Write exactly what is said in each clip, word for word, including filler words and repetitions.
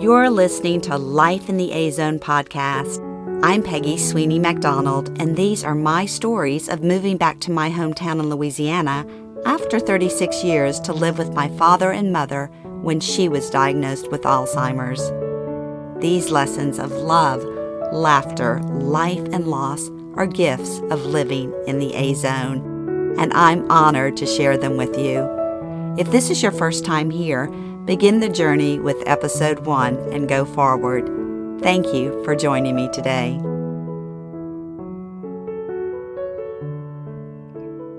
You're listening to Life in the A Zone podcast. I'm Peggy Sweeney McDonald, and these are my stories of moving back to my hometown in Louisiana after thirty-six years to live with my father and mother when she was diagnosed with Alzheimer's. These lessons of love, laughter, life, and loss are gifts of living in the A Zone, and I'm honored to share them with you. If this is your first time here, begin the journey with episode one and go forward. Thank you for joining me today.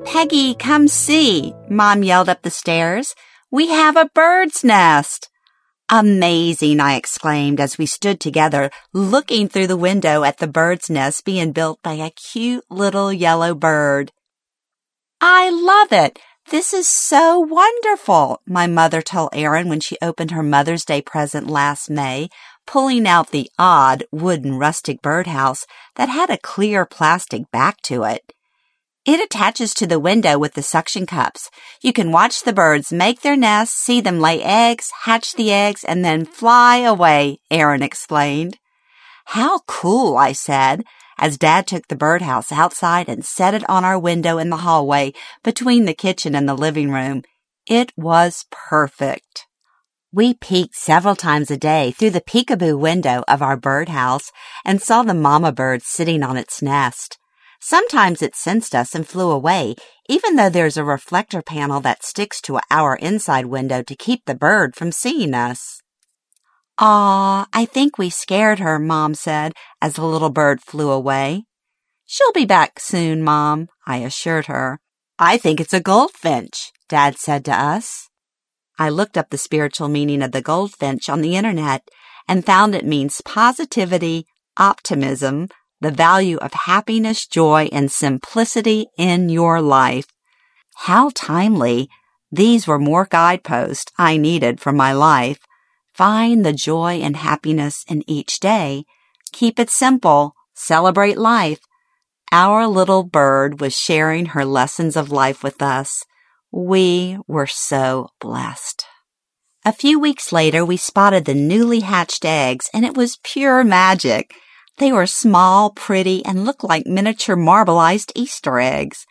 Peggy, come see, Mom yelled up the stairs. We have a bird's nest. Amazing, I exclaimed as we stood together, looking through the window at the bird's nest being built by a cute little yellow bird. I love it. This is so wonderful, my mother told Erin when she opened her Mother's Day present last May, pulling out the odd wooden rustic birdhouse that had a clear plastic back to it. It attaches to the window with the suction cups. You can watch the birds make their nests, see them lay eggs, hatch the eggs, and then fly away, Erin explained. How cool, I said, as Dad took the birdhouse outside and set it on our window in the hallway between the kitchen and the living room. It was perfect. We peeked several times a day through the peekaboo window of our birdhouse and saw the mama bird sitting on its nest. Sometimes it sensed us and flew away, even though there's a reflector panel that sticks to our inside window to keep the bird from seeing us. Aw, I think we scared her, Mom said, as the little bird flew away. She'll be back soon, Mom, I assured her. I think it's a goldfinch, Dad said to us. I looked up the spiritual meaning of the goldfinch on the internet and found it means positivity, optimism, the value of happiness, joy, and simplicity in your life. How timely! These were more guideposts I needed for my life. Find the joy and happiness in each day. Keep it simple. Celebrate life. Our little bird was sharing her lessons of life with us. We were so blessed. A few weeks later, we spotted the newly hatched eggs, and it was pure magic. They were small, pretty, and looked like miniature marbleized Easter eggs.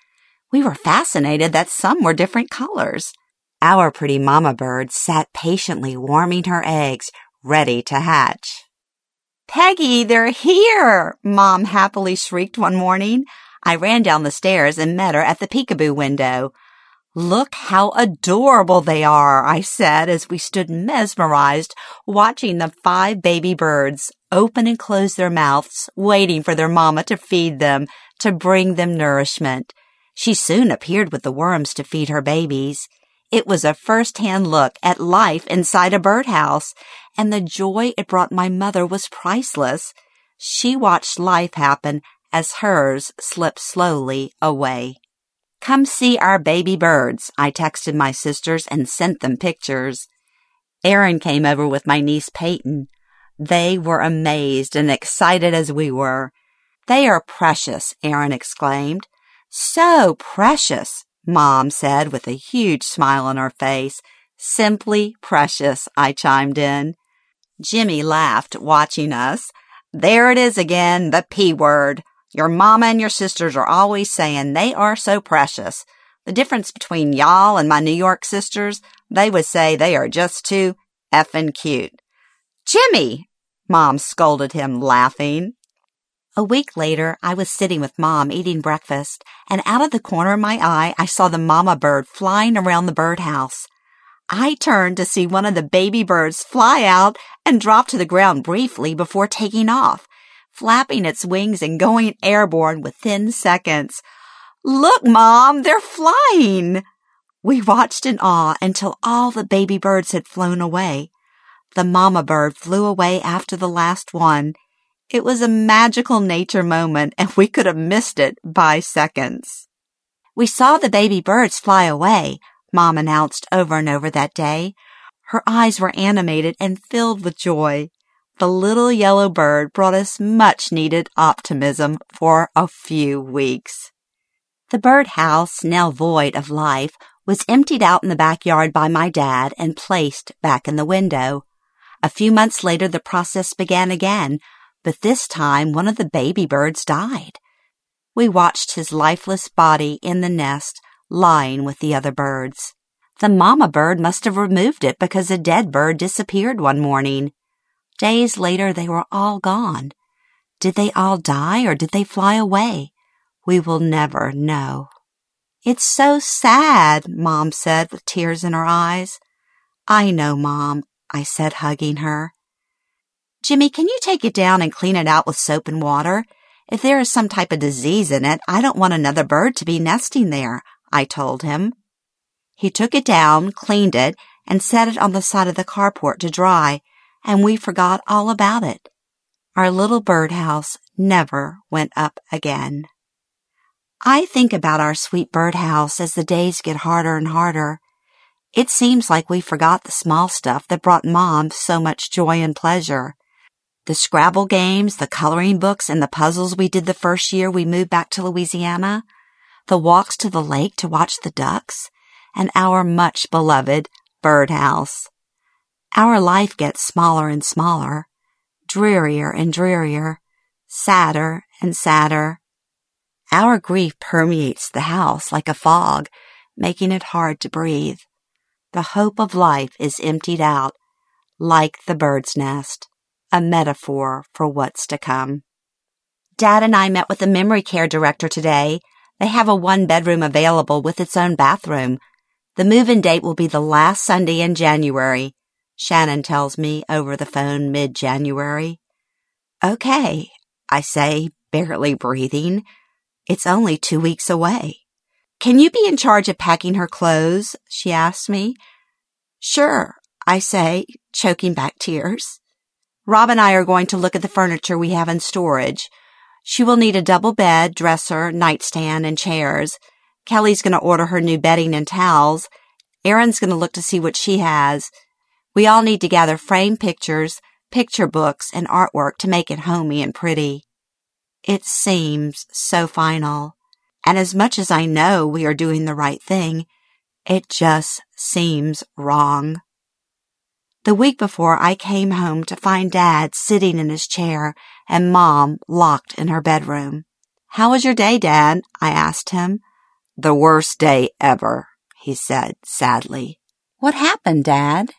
We were fascinated that some were different colors. Our pretty mama bird sat patiently warming her eggs, ready to hatch. Peggy, they're here! Mom happily shrieked one morning. I ran down the stairs and met her at the peekaboo window. Look how adorable they are, I said as we stood mesmerized, watching the five baby birds open and close their mouths, waiting for their mama to feed them, to bring them nourishment. She soon appeared with the worms to feed her babies. It was a first-hand look at life inside a birdhouse, and the joy it brought my mother was priceless. She watched life happen as hers slipped slowly away. Come see our baby birds, I texted my sisters and sent them pictures. Erin came over with my niece Peyton. They were amazed and excited as we were. They are precious, Erin exclaimed. So precious, Mom said with a huge smile on her face. Simply precious, I chimed in. Jimmy laughed, watching us. There it is again, the P word. Your mama and your sisters are always saying they are so precious. The difference between y'all and my New York sisters, they would say they are just too effing cute. Jimmy! Mom scolded him, laughing. A week later, I was sitting with Mom eating breakfast, and out of the corner of my eye, I saw the mama bird flying around the birdhouse. I turned to see one of the baby birds fly out and drop to the ground briefly before taking off, flapping its wings and going airborne within seconds. Look, Mom, they're flying! We watched in awe until all the baby birds had flown away. The mama bird flew away after the last one. It was a magical nature moment, and we could have missed it by seconds. We saw the baby birds fly away, Mom announced over and over that day. Her eyes were animated and filled with joy. The little yellow bird brought us much-needed optimism for a few weeks. The birdhouse, now void of life, was emptied out in the backyard by my dad and placed back in the window. A few months later, the process began again, but this time one of the baby birds died. We watched his lifeless body in the nest, lying with the other birds. The mama bird must have removed it because a dead bird disappeared one morning. Days later, they were all gone. Did they all die or did they fly away? We will never know. It's so sad, Mom said with tears in her eyes. I know, Mom, I said, hugging her. Jimmy, can you take it down and clean it out with soap and water? If there is some type of disease in it, I don't want another bird to be nesting there, I told him. He took it down, cleaned it, and set it on the side of the carport to dry, and we forgot all about it. Our little birdhouse never went up again. I think about our sweet birdhouse as the days get harder and harder. It seems like we forgot the small stuff that brought Mom so much joy and pleasure. The Scrabble games, the coloring books, and the puzzles we did the first year we moved back to Louisiana, the walks to the lake to watch the ducks, and our much-beloved birdhouse. Our life gets smaller and smaller, drearier and drearier, sadder and sadder. Our grief permeates the house like a fog, making it hard to breathe. The hope of life is emptied out, like the bird's nest, a metaphor for what's to come. Dad and I met with the memory care director today. They have a one-bedroom available with its own bathroom. The move-in date will be the last Sunday in January, Shannon tells me over the phone mid-January. Okay, I say, barely breathing. It's only two weeks away. Can you be in charge of packing her clothes? She asks me. Sure, I say, choking back tears. Rob and I are going to look at the furniture we have in storage. She will need a double bed, dresser, nightstand, and chairs. Kelly's going to order her new bedding and towels. Erin's going to look to see what she has. We all need to gather frame pictures, picture books, and artwork to make it homey and pretty. It seems so final, and as much as I know we are doing the right thing, it just seems wrong. The week before, I came home to find Dad sitting in his chair and Mom locked in her bedroom. How was your day, Dad? I asked him. The worst day ever, he said sadly. What happened, Dad?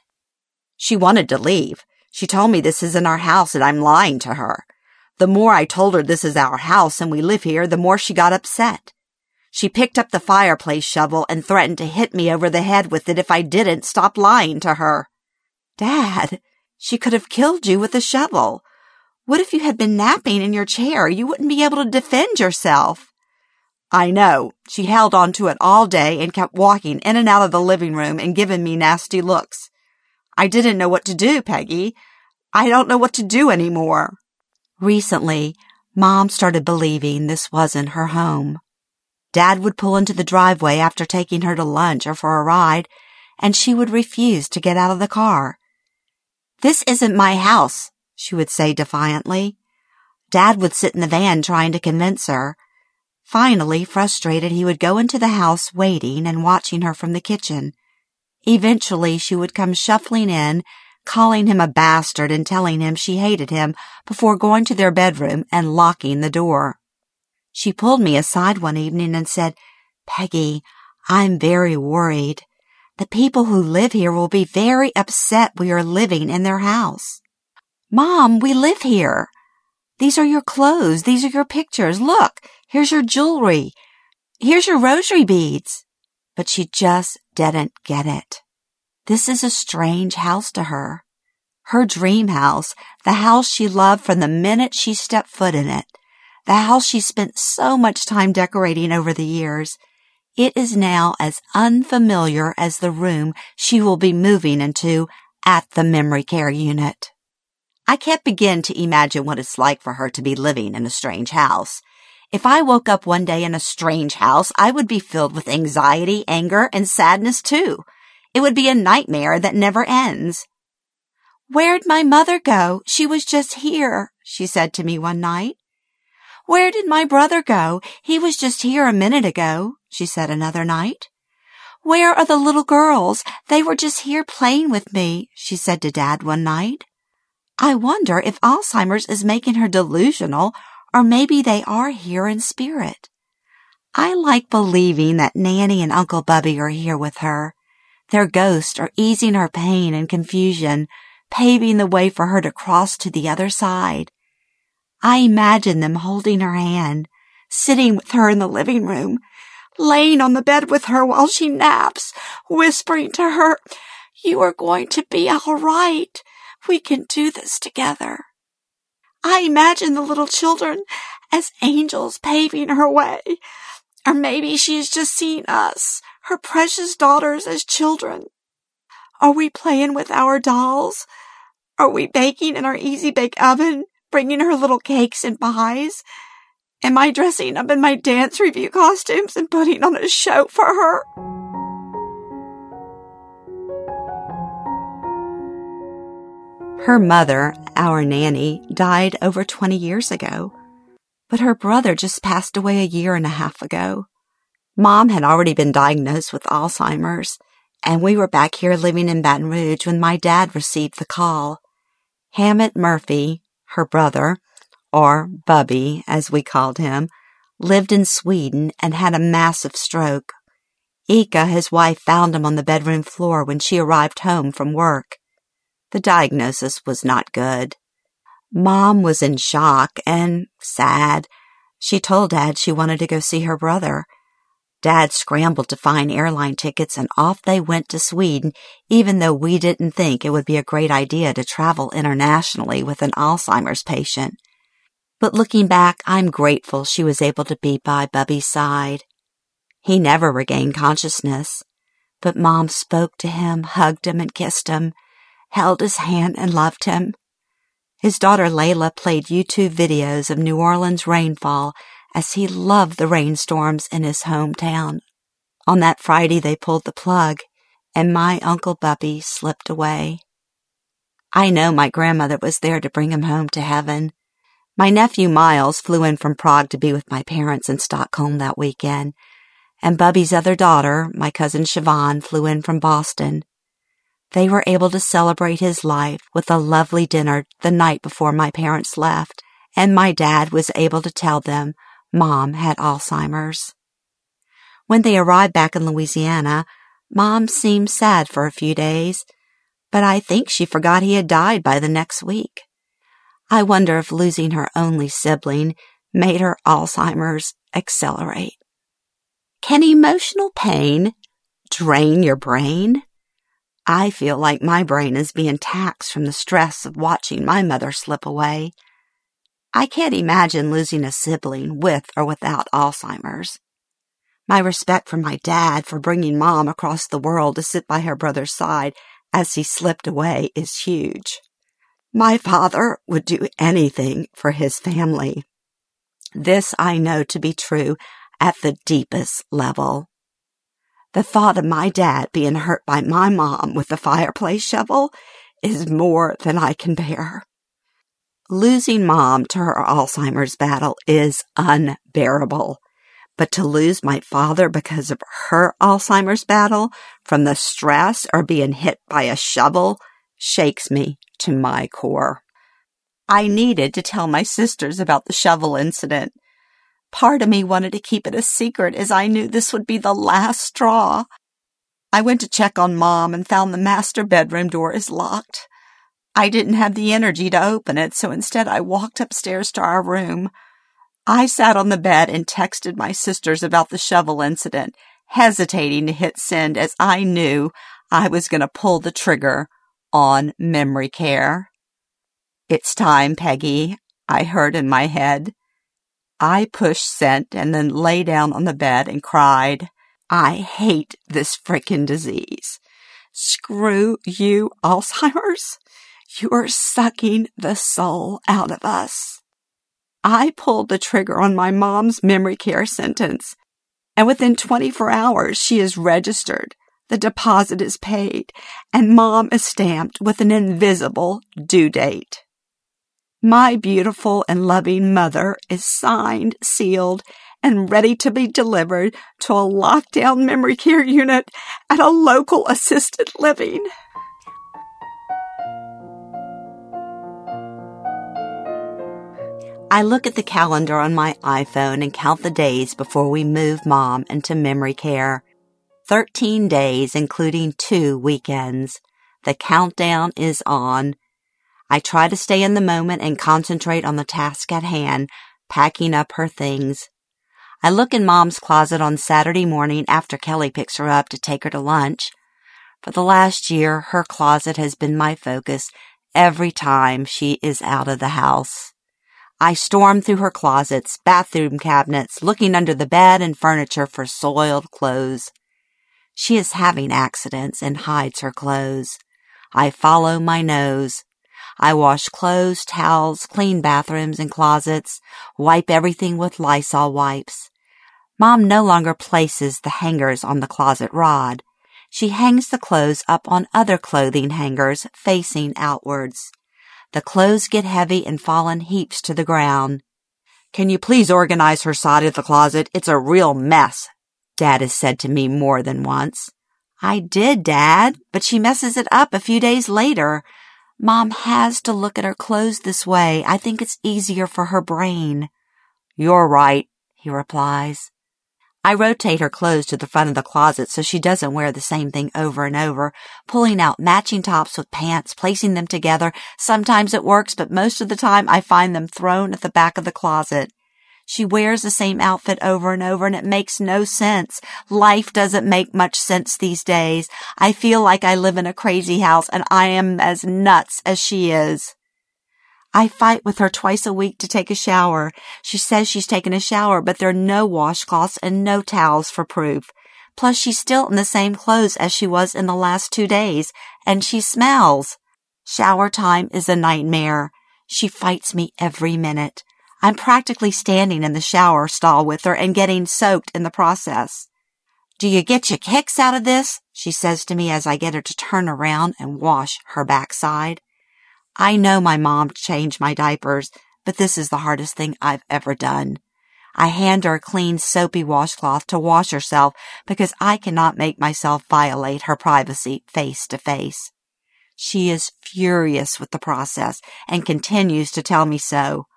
She wanted to leave. She told me this isn't our house and I'm lying to her. The more I told her this is our house and we live here, the more she got upset. She picked up the fireplace shovel and threatened to hit me over the head with it if I didn't stop lying to her. Dad, she could have killed you with a shovel. What if you had been napping in your chair? You wouldn't be able to defend yourself. I know. She held on to it all day and kept walking in and out of the living room and giving me nasty looks. I didn't know what to do, Peggy. I don't know what to do anymore. Recently, Mom started believing this wasn't her home. Dad would pull into the driveway after taking her to lunch or for a ride, and she would refuse to get out of the car. This isn't my house, she would say defiantly. Dad would sit in the van trying to convince her. Finally, frustrated, he would go into the house waiting and watching her from the kitchen. Eventually, she would come shuffling in, calling him a bastard and telling him she hated him before going to their bedroom and locking the door. She pulled me aside one evening and said, Peggy, I'm very worried. The people who live here will be very upset we are living in their house. Mom, we live here. These are your clothes. These are your pictures. Look, here's your jewelry. Here's your rosary beads. But she just didn't get it. This is a strange house to her. Her dream house, the house she loved from the minute she stepped foot in it, the house she spent so much time decorating over the years, it is now as unfamiliar as the room she will be moving into at the memory care unit. I can't begin to imagine what it's like for her to be living in a strange house. If I woke up one day in a strange house, I would be filled with anxiety, anger, and sadness too. It would be a nightmare that never ends. Where'd my mother go? She was just here, she said to me one night. Where did my brother go? He was just here a minute ago, she said another night. Where are the little girls? They were just here playing with me, she said to Dad one night. I wonder if Alzheimer's is making her delusional, or maybe they are here in spirit. I like believing that Nanny and Uncle Bubby are here with her. Their ghosts are easing her pain and confusion, paving the way for her to cross to the other side. I imagine them holding her hand, sitting with her in the living room, laying on the bed with her while she naps, whispering to her, "You are going to be all right. We can do this together." I imagine the little children as angels paving her way. Or maybe she is just seeing us, her precious daughters, as children. Are we playing with our dolls? Are we baking in our easy bake oven, bringing her little cakes and pies? Am I dressing up in my dance review costumes and putting on a show for her? Her mother, our nanny, died over twenty years ago, but her brother just passed away a year and a half ago. Mom had already been diagnosed with Alzheimer's, and we were back here living in Baton Rouge when my dad received the call. Hammett Murphy, her brother, or Bubby, as we called him, lived in Sweden and had a massive stroke. Ika, his wife, found him on the bedroom floor when she arrived home from work. The diagnosis was not good. Mom was in shock and sad. She told Dad she wanted to go see her brother. Dad scrambled to find airline tickets, and off they went to Sweden, even though we didn't think it would be a great idea to travel internationally with an Alzheimer's patient. But looking back, I'm grateful she was able to be by Bubby's side. He never regained consciousness, but Mom spoke to him, hugged him and kissed him, held his hand and loved him. His daughter Layla played YouTube videos of New Orleans rainfall as he loved the rainstorms in his hometown. On that Friday, they pulled the plug, and my Uncle Bubby slipped away. I know my grandmother was there to bring him home to heaven. My nephew Miles flew in from Prague to be with my parents in Stockholm that weekend, and Bubby's other daughter, my cousin Siobhan, flew in from Boston. They were able to celebrate his life with a lovely dinner the night before my parents left, and my dad was able to tell them Mom had Alzheimer's. When they arrived back in Louisiana, Mom seemed sad for a few days, but I think she forgot he had died by the next week. I wonder if losing her only sibling made her Alzheimer's accelerate. Can emotional pain drain your brain? I feel like my brain is being taxed from the stress of watching my mother slip away. I can't imagine losing a sibling with or without Alzheimer's. My respect for my dad for bringing Mom across the world to sit by her brother's side as he slipped away is huge. My father would do anything for his family. This I know to be true at the deepest level. The thought of my dad being hurt by my mom with the fireplace shovel is more than I can bear. Losing Mom to her Alzheimer's battle is unbearable, but to lose my father because of her Alzheimer's battle from the stress or being hit by a shovel shakes me to my core. I needed to tell my sisters about the shovel incident. Part of me wanted to keep it a secret, as I knew this would be the last straw. I went to check on Mom and found the master bedroom door is locked. I didn't have the energy to open it, so instead I walked upstairs to our room. I sat on the bed and texted my sisters about the shovel incident, hesitating to hit send, as I knew I was going to pull the trigger on memory care. "It's time, Peggy," I heard in my head. I pushed send and then lay down on the bed and cried, "I hate this frickin' disease. Screw you, Alzheimer's. You are sucking the soul out of us." I pulled the trigger on my mom's memory care sentence, and within twenty-four hours, she is registered, the deposit is paid, and Mom is stamped with an invisible due date. My beautiful and loving mother is signed, sealed, and ready to be delivered to a lockdown memory care unit at a local assisted living. I look at the calendar on my iPhone and count the days before we move Mom into memory care. Thirteen days, including two weekends. The countdown is on. I try to stay in the moment and concentrate on the task at hand, packing up her things. I look in Mom's closet on Saturday morning after Kelly picks her up to take her to lunch. For the last year, her closet has been my focus every time she is out of the house. I storm through her closets, bathroom cabinets, looking under the bed and furniture for soiled clothes. She is having accidents and hides her clothes. I follow my nose. I wash clothes, towels, clean bathrooms and closets, wipe everything with Lysol wipes. Mom no longer places the hangers on the closet rod. She hangs the clothes up on other clothing hangers facing outwards. The clothes get heavy and fall in heaps to the ground. "Can you please organize her side of the closet? It's a real mess," Dad has said to me more than once. "I did, Dad, but she messes it up a few days later. Mom has to look at her clothes this way. I think it's easier for her brain." "You're right," he replies. I rotate her clothes to the front of the closet so she doesn't wear the same thing over and over, pulling out matching tops with pants, placing them together. Sometimes it works, but most of the time I find them thrown at the back of the closet. She wears the same outfit over and over, and it makes no sense. Life doesn't make much sense these days. I feel like I live in a crazy house, and I am as nuts as she is. I fight with her twice a week to take a shower. She says she's taken a shower, but there are no washcloths and no towels for proof. Plus, she's still in the same clothes as she was in the last two days, and she smells. Shower time is a nightmare. She fights me every minute. I'm practically standing in the shower stall with her and getting soaked in the process. "Do you get your kicks out of this?" she says to me as I get her to turn around and wash her backside. I know my mom changed my diapers, but this is the hardest thing I've ever done. I hand her a clean, soapy washcloth to wash herself because I cannot make myself violate her privacy face to face. She is furious with the process and continues to tell me so.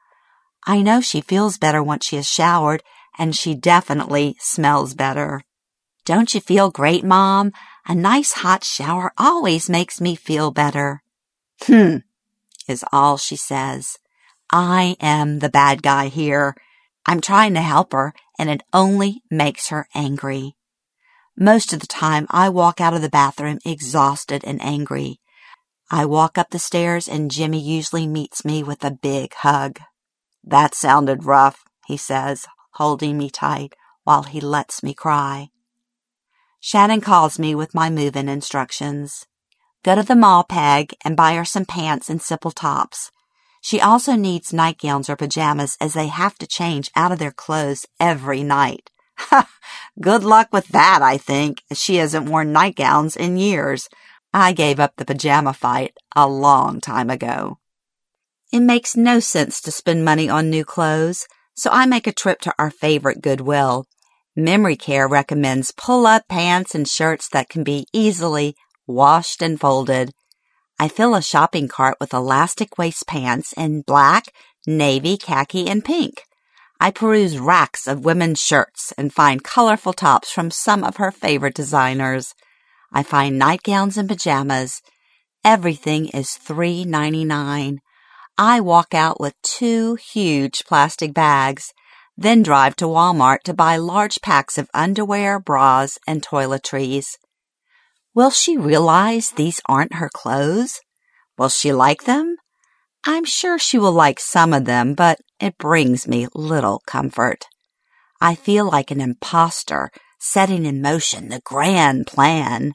I know she feels better once she is showered, and she definitely smells better. "Don't you feel great, Mom? A nice hot shower always makes me feel better." Hmm. is all she says. I am the bad guy here. I'm trying to help her, and it only makes her angry. Most of the time, I walk out of the bathroom exhausted and angry. I walk up the stairs, and Jimmy usually meets me with a big hug. "That sounded rough," he says, holding me tight while he lets me cry. Shannon calls me with my move-in instructions. Go to the mall, Peg, and buy her some pants and simple tops. She also needs nightgowns or pajamas as they have to change out of their clothes every night. Ha! Good luck with that, I think. She hasn't worn nightgowns in years. I gave up the pajama fight a long time ago. It makes no sense to spend money on new clothes, so I make a trip to our favorite Goodwill. Memory Care recommends pull-up pants and shirts that can be easily washed and folded. I fill a shopping cart with elastic waist pants in black, navy, khaki, and pink. I peruse racks of women's shirts and find colorful tops from some of her favorite designers. I find nightgowns and pajamas. Everything is three dollars and ninety-nine cents. I walk out with two huge plastic bags, then drive to Walmart to buy large packs of underwear, bras, and toiletries. Will she realize these aren't her clothes? Will she like them? I'm sure she will like some of them, but it brings me little comfort. I feel like an imposter setting in motion the grand plan.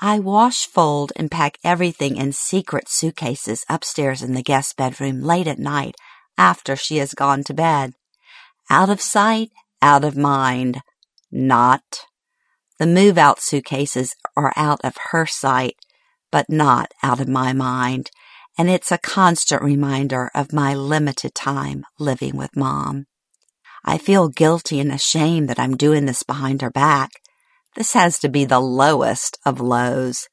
I wash, fold, and pack everything in secret suitcases upstairs in the guest bedroom late at night after she has gone to bed. Out of sight, out of mind. Not. The move-out suitcases are out of her sight, but not out of my mind, and it's a constant reminder of my limited time living with Mom. I feel guilty and ashamed that I'm doing this behind her back. This has to be the lowest of lows.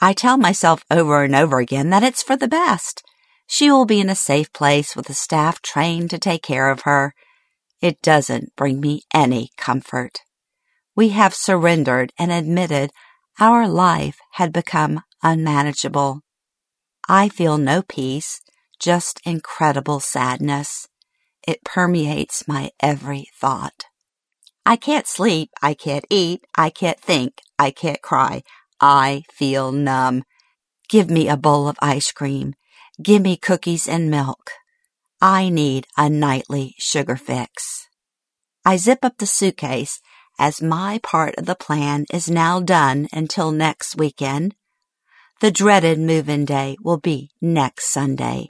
I tell myself over and over again that it's for the best. She will be in a safe place with a staff trained to take care of her. It doesn't bring me any comfort. We have surrendered and admitted our life had become unmanageable. I feel no peace, just incredible sadness. It permeates my every thought. I can't sleep, I can't eat, I can't think, I can't cry. I feel numb. Give me a bowl of ice cream. Give me cookies and milk. I need a nightly sugar fix. I zip up the suitcase as my part of the plan is now done until next weekend. The dreaded move-in day will be next Sunday.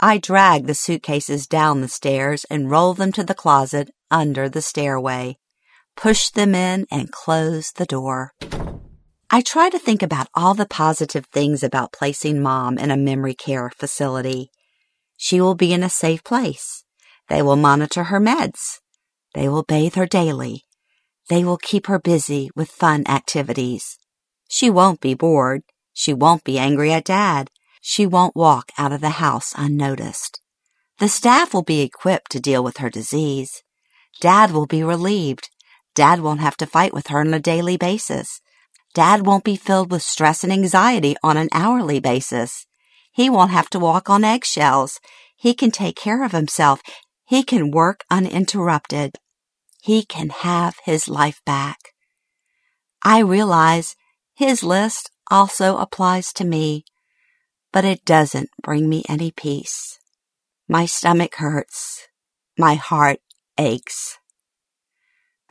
I drag the suitcases down the stairs and roll them to the closet under the stairway, push them in, and close the door. I try to think about all the positive things about placing Mom in a memory care facility. She will be in a safe place. They will monitor her meds. They will bathe her daily. They will keep her busy with fun activities. She won't be bored. She won't be angry at Dad. She won't walk out of the house unnoticed. The staff will be equipped to deal with her disease. Dad will be relieved. Dad won't have to fight with her on a daily basis. Dad won't be filled with stress and anxiety on an hourly basis. He won't have to walk on eggshells. He can take care of himself. He can work uninterrupted. He can have his life back. I realize his list also applies to me, but it doesn't bring me any peace. My stomach hurts. My heart aches.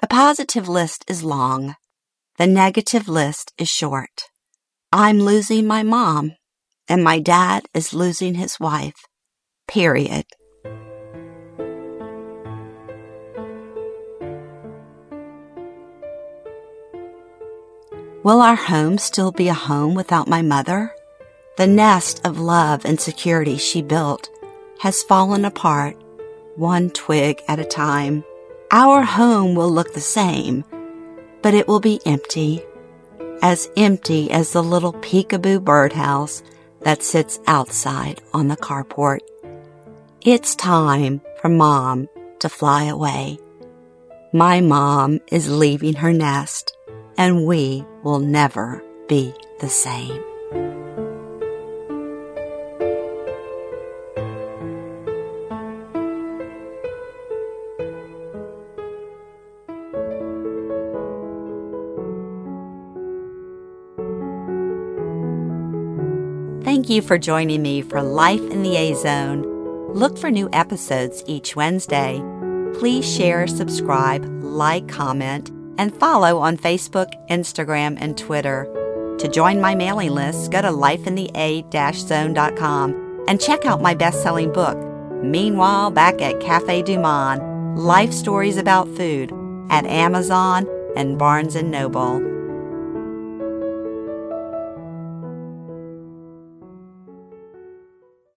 The positive list is long. The negative list is short. I'm losing my mom, and my dad is losing his wife. Period. Will our home still be a home without my mother? The nest of love and security she built has fallen apart, one twig at a time. Our home will look the same, but it will be empty, as empty as the little peekaboo birdhouse that sits outside on the carport. It's time for Mom to fly away. My mom is leaving her nest, and we will never be the same. Thank you for joining me for Life in the A Zone. Look for new episodes each Wednesday. Please share, subscribe, like, comment, and follow on Facebook, Instagram, and Twitter. To join my mailing list, go to life in the a zone dot com and check out my best-selling book, Meanwhile Back at Café du Monde, Life Stories About Food, at Amazon and Barnes and Noble.